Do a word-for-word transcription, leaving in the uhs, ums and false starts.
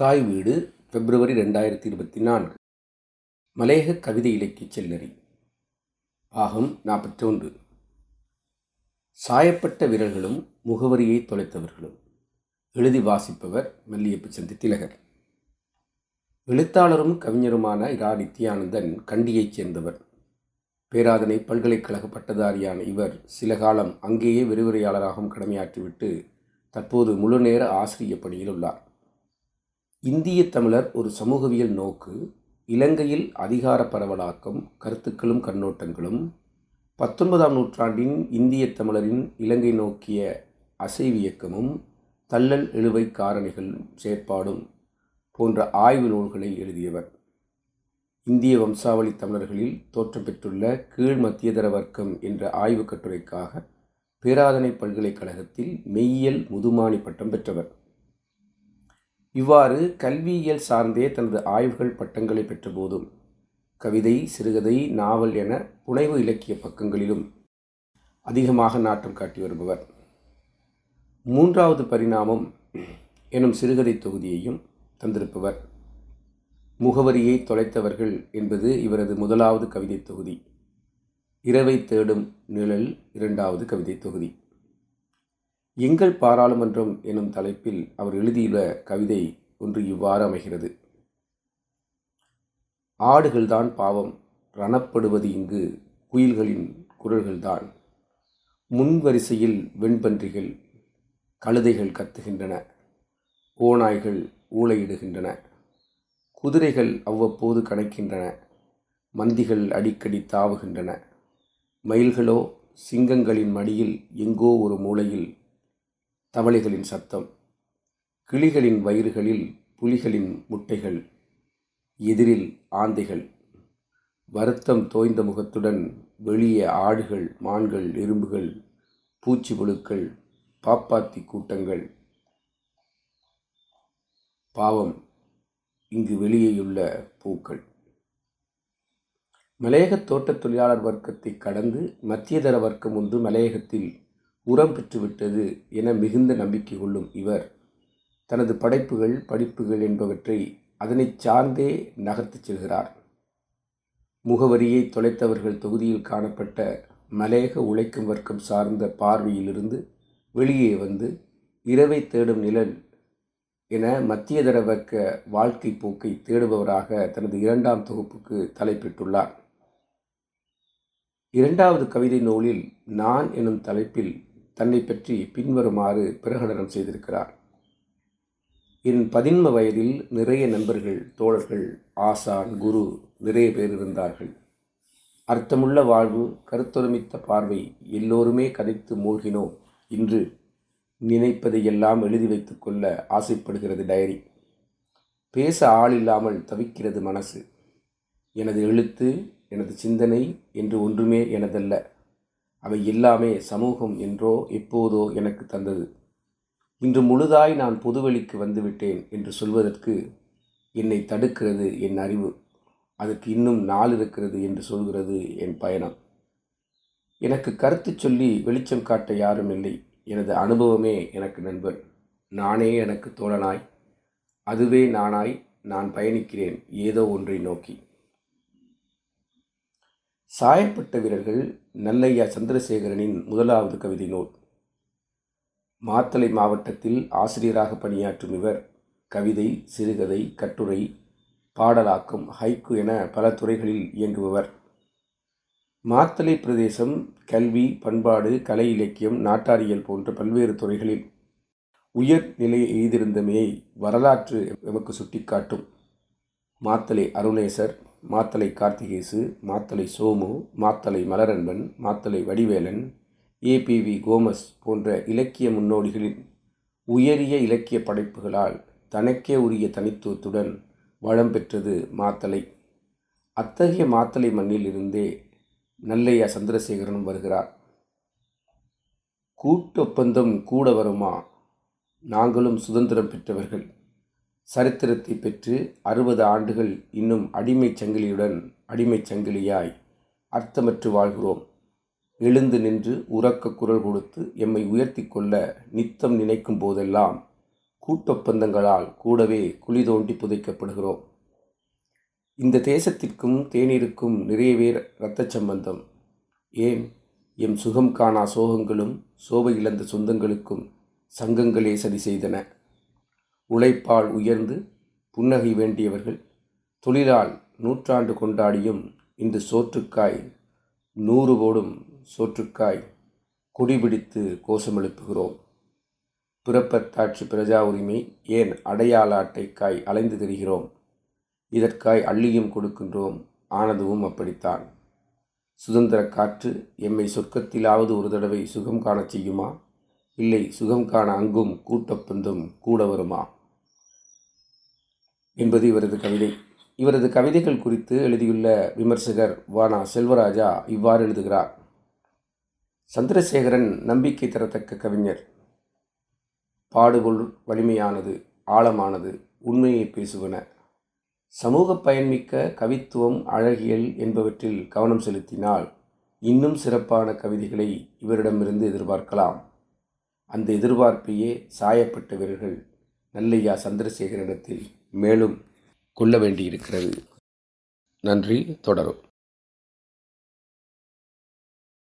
தாய் வீடு பிப்ரவரி ரெண்டாயிரத்தி இருபத்தி நான்கு. மலையகக் கவிதை இலக்கிய செல்லறி பாகம் நாற்பத்தி ஒன்று. சாயப்பட்ட விரல்களும் முகவரியை தொலைத்தவர்களும். எழுதி வாசிப்பவர் மல்லியப்புசந்தி திலகர். எழுத்தாளரும் கவிஞருமான ரா நித்யானந்தன் கண்டியைச் சேர்ந்தவர். பேராதனை பல்கலைக்கழக பட்டதாரியான இவர் சில காலம் அங்கேயே விரிவுரையாளராகவும் கடமையாற்றிவிட்டு தற்போது முழுநேர ஆசிரிய பணியில் உள்ளார். இந்திய தமிழர் ஒரு சமூகவியல் நோக்கு, இலங்கையில் அதிகார பரவலாக்கம், கருத்துக்களும் கண்ணோட்டங்களும், பத்தொன்பதாம் நூற்றாண்டின் இந்திய தமிழரின் இலங்கை நோக்கிய அசைவியக்கமும் தள்ளல் இழுவை காரணிகளும் செயற்பாடும் போன்ற ஆய்வு நூல்களை எழுதியவர். இந்திய வம்சாவளி தமிழர்களில் தோற்றம் பெற்றுள்ள கீழ் மத்தியதர வர்க்கம் என்ற ஆய்வுக் கட்டுரைக்காக பேராதனை பல்கலைக்கழகத்தில் மெய்யியல் முதுமானி பட்டம் பெற்றவர். இவ்வாறு கல்வியியல் சார்ந்தே தனது ஆய்வுகள் பட்டங்களை பெற்றபோதும் கவிதை, சிறுகதை, நாவல் என புனைவு இலக்கிய பக்கங்களிலும் அதிகமாக நாட்டம் காட்டி வருபவர். மூன்றாவது பரிணாமம் எனும் சிறுகதை தொகுதியையும் தந்திருப்பவர். முகவரியை தொலைத்தவர்கள் என்பது இவரது முதலாவது கவிதை தொகுதி. இரவை தேடும் நிழல் இரண்டாவது கவிதை தொகுதி. எங்கள் பாராளுமன்றம் எனும் தலைப்பில் அவர் எழுதியுள்ள கவிதை ஒன்று இவ்வாறு அமைகிறது. ஆடுகள்தான் பாவம் ரணப்படுவது இங்கு, குயில்களின் குரல்கள்தான் முன்வரிசையில். வெண்பன்றிகள் கழுதைகள் கத்துகின்றன, ஓநாய்கள் ஊளையிடுகின்றன, குதிரைகள் அவ்வப்போது கனைக்கின்றன, மந்திகள் அடிக்கடி தாவுகின்றன, மயில்களோ சிங்கங்களின் மடியில் எங்கோ ஒரு மூலையில் தவளைகளின் சத்தம், கிளிகளின் வயிறுகளில் புலிகளின் முட்டைகள், எதிரில் ஆந்தைகள், வருத்தம் தோய்ந்த முகத்துடன் வெளியே ஆடுகள், மான்கள், எறும்புகள், பூச்சி புழுக்கள், பாப்பாத்தி கூட்டங்கள். பாவம் இங்கு வெளியேயுள்ள பூக்கள். மலையக தோட்டத் தொழிலாளர் வர்க்கத்தை கடந்து மத்தியதர வர்க்கம் ஒன்று மலையகத்தில் உரம் பெற்றுவிட்டது என மிகுந்த நம்பிக்கை கொள்ளும் இவர் தனது படைப்புகள், படிப்புகள் என்பவற்றை அதனை சார்ந்தே நகர்த்துச் செல்கிறார். முகவரியை தொலைத்தவர்கள் தொகுதியில் காணப்பட்ட மலையக உழைக்கும் வர்க்கம் சார்ந்த பார்வையிலிருந்து வெளியே வந்து இரவை தேடும் நிழல் என மத்தியதர வர்க்க வாழ்க்கை போக்கை தேடுபவராக தனது இரண்டாம் தொகுப்புக்கு தலைப்பிட்டுள்ளார். இரண்டாவது கவிதை நூலில் நான் எனும் தலைப்பில் தன்னை பற்றி பின்வருமாறு பிரகடனம் செய்திருக்கிறார். என் பதின்ம வயதில் நிறைய நண்பர்கள், தோழர்கள், ஆசான், குரு நிறைய பேர் இருந்தார்கள். அர்த்தமுள்ள வாழ்வு, கருத்தொருமித்த பார்வை, எல்லோருமே கதைத்து மூழ்கினோம். இன்று நினைப்பதையெல்லாம் எழுதி வைத்து கொள்ள ஆசைப்படுகிறது டைரி. பேச ஆளில்லாமல் தவிக்கிறது மனசு. எனது எழுத்து, எனது சிந்தனை என்று ஒன்றுமே எனதல்ல. அவை எல்லாமே சமூகம் என்றோ எப்போதோ எனக்கு தந்தது. இன்று முழுதாய் நான் பொதுவெளிக்கு வந்துவிட்டேன் என்று சொல்வதற்கு என்னை தடுக்கிறது என் அறிவு. அதுக்கு இன்னும் நாள் இருக்கிறது என்று சொல்கிறது என் பயணம். எனக்கு கருத்து சொல்லி வெளிச்சம் காட்ட யாரும் இல்லை. எனது அனுபவமே எனக்கு நண்பன், நானே எனக்கு தோழனாய், அதுவே நானாய் நான் பயணிக்கிறேன் ஏதோ ஒன்றை நோக்கி. சாயப்பட்ட வீரர்கள் நல்லையா சந்திரசேகரனின் முதலாவது கவிதை நூல். மாத்தளை மாவட்டத்தில் ஆசிரியராக பணியாற்றும் இவர் கவிதை, சிறுகதை, கட்டுரை, பாடலாக்கம், ஹைக்கு என பல துறைகளில் இயங்குபவர். மாத்தளை பிரதேசம் கல்வி, பண்பாடு, கலை, இலக்கியம், நாட்டாரியல் போன்ற பல்வேறு துறைகளில் உயர்நிலையை எய்திருந்தமையை வரலாற்று எமக்கு சுட்டிக்காட்டும். Matale Arunesar, Matale Karthikesu, Matale Somu, Matale Malaranban, Matale Vadivelan, A P V Gomes போன்ற இலக்கிய முன்னோடிகளின் உயரிய இலக்கிய படைப்புகளால் தனக்கே உரிய தனித்துவத்துடன் வளம் பெற்றது மாத்தளை. அத்தகைய மாத்தளை மண்ணில் இருந்தே நல்லையா சந்திரசேகரனும் வருகிறார். கூட்டொப்பந்தம் கூட வருமா? நாங்களும் சுதந்திரம் பெற்றவர்கள், சரித்திரத்தை பெற்று அறுபது ஆண்டுகள் இன்னும் அடிமை சங்கிலியுடன் அடிமை சங்கிலியாய் அர்த்தமற்று வாழ்கிறோம். எழுந்து நின்று உரக்க குரல் கொடுத்து எம்மை உயர்த்தி கொள்ள நித்தம் நினைக்கும் போதெல்லாம் கூட்டொப்பந்தங்களால் கூடவே குழி தோண்டி புதைக்கப்படுகிறோம். இந்த தேசத்திற்கும் தேநீருக்கும் நிறையவே இரத்த சம்பந்தம். ஏன் எம் சுகம் காணா சோகங்களும் சோபை இழந்த சொந்தங்களுக்கும் சங்கங்களே சதி செய்தன. உழைப்பால் உயர்ந்து புன்னகை வேண்டியவர்கள் தொழிலால் நூற்றாண்டு கொண்டாடியும் இன்று சோற்றுக்காய் நூறு போடும் சோற்றுக்காய் கொடிபிடித்து கோஷமெழுப்புகிறோம். பிறப்பத்தாட்சி பிரஜா உரிமை ஏன் அடையாள அட்டைக்காய் அலைந்து திரிகிறோம். இதற்காய் அள்ளியும் கொடுக்கின்றோம். ஆனதுவும் அப்படித்தான். சுதந்திர காற்று எம்மை சொர்க்கத்திலாவது ஒரு தடவை சுகம் காணச் செய்யுமா? இல்லை சுகம் காண அங்கும் கூட்டப்பந்தும் கூட வருமா என்பது இவரது கவிதை. இவரது கவிதைகள் குறித்து எழுதியுள்ள விமர்சகர் வானா செல்வராஜா இவ்வாறு எழுதுகிறார். சந்திரசேகரன் நம்பிக்கை தரத்தக்க கவிஞர். பாடுபொல் வலிமையானது, ஆழமானது, உண்மையை பேசுவன. சமூக பயன்மிக்க கவித்துவம், அழகியல் என்பவற்றில் கவனம் செலுத்தினால் இன்னும் சிறப்பான கவிதைகளை இவரிடமிருந்து எதிர்பார்க்கலாம். அந்த எதிர்பார்ப்பையே சாயப்பட்ட வீரர்கள் நல்லையா சந்திரசேகரனிடத்தில் மேலும் கொள்ள வேண்டியிருக்கிறது. நன்றி. தொடரும்.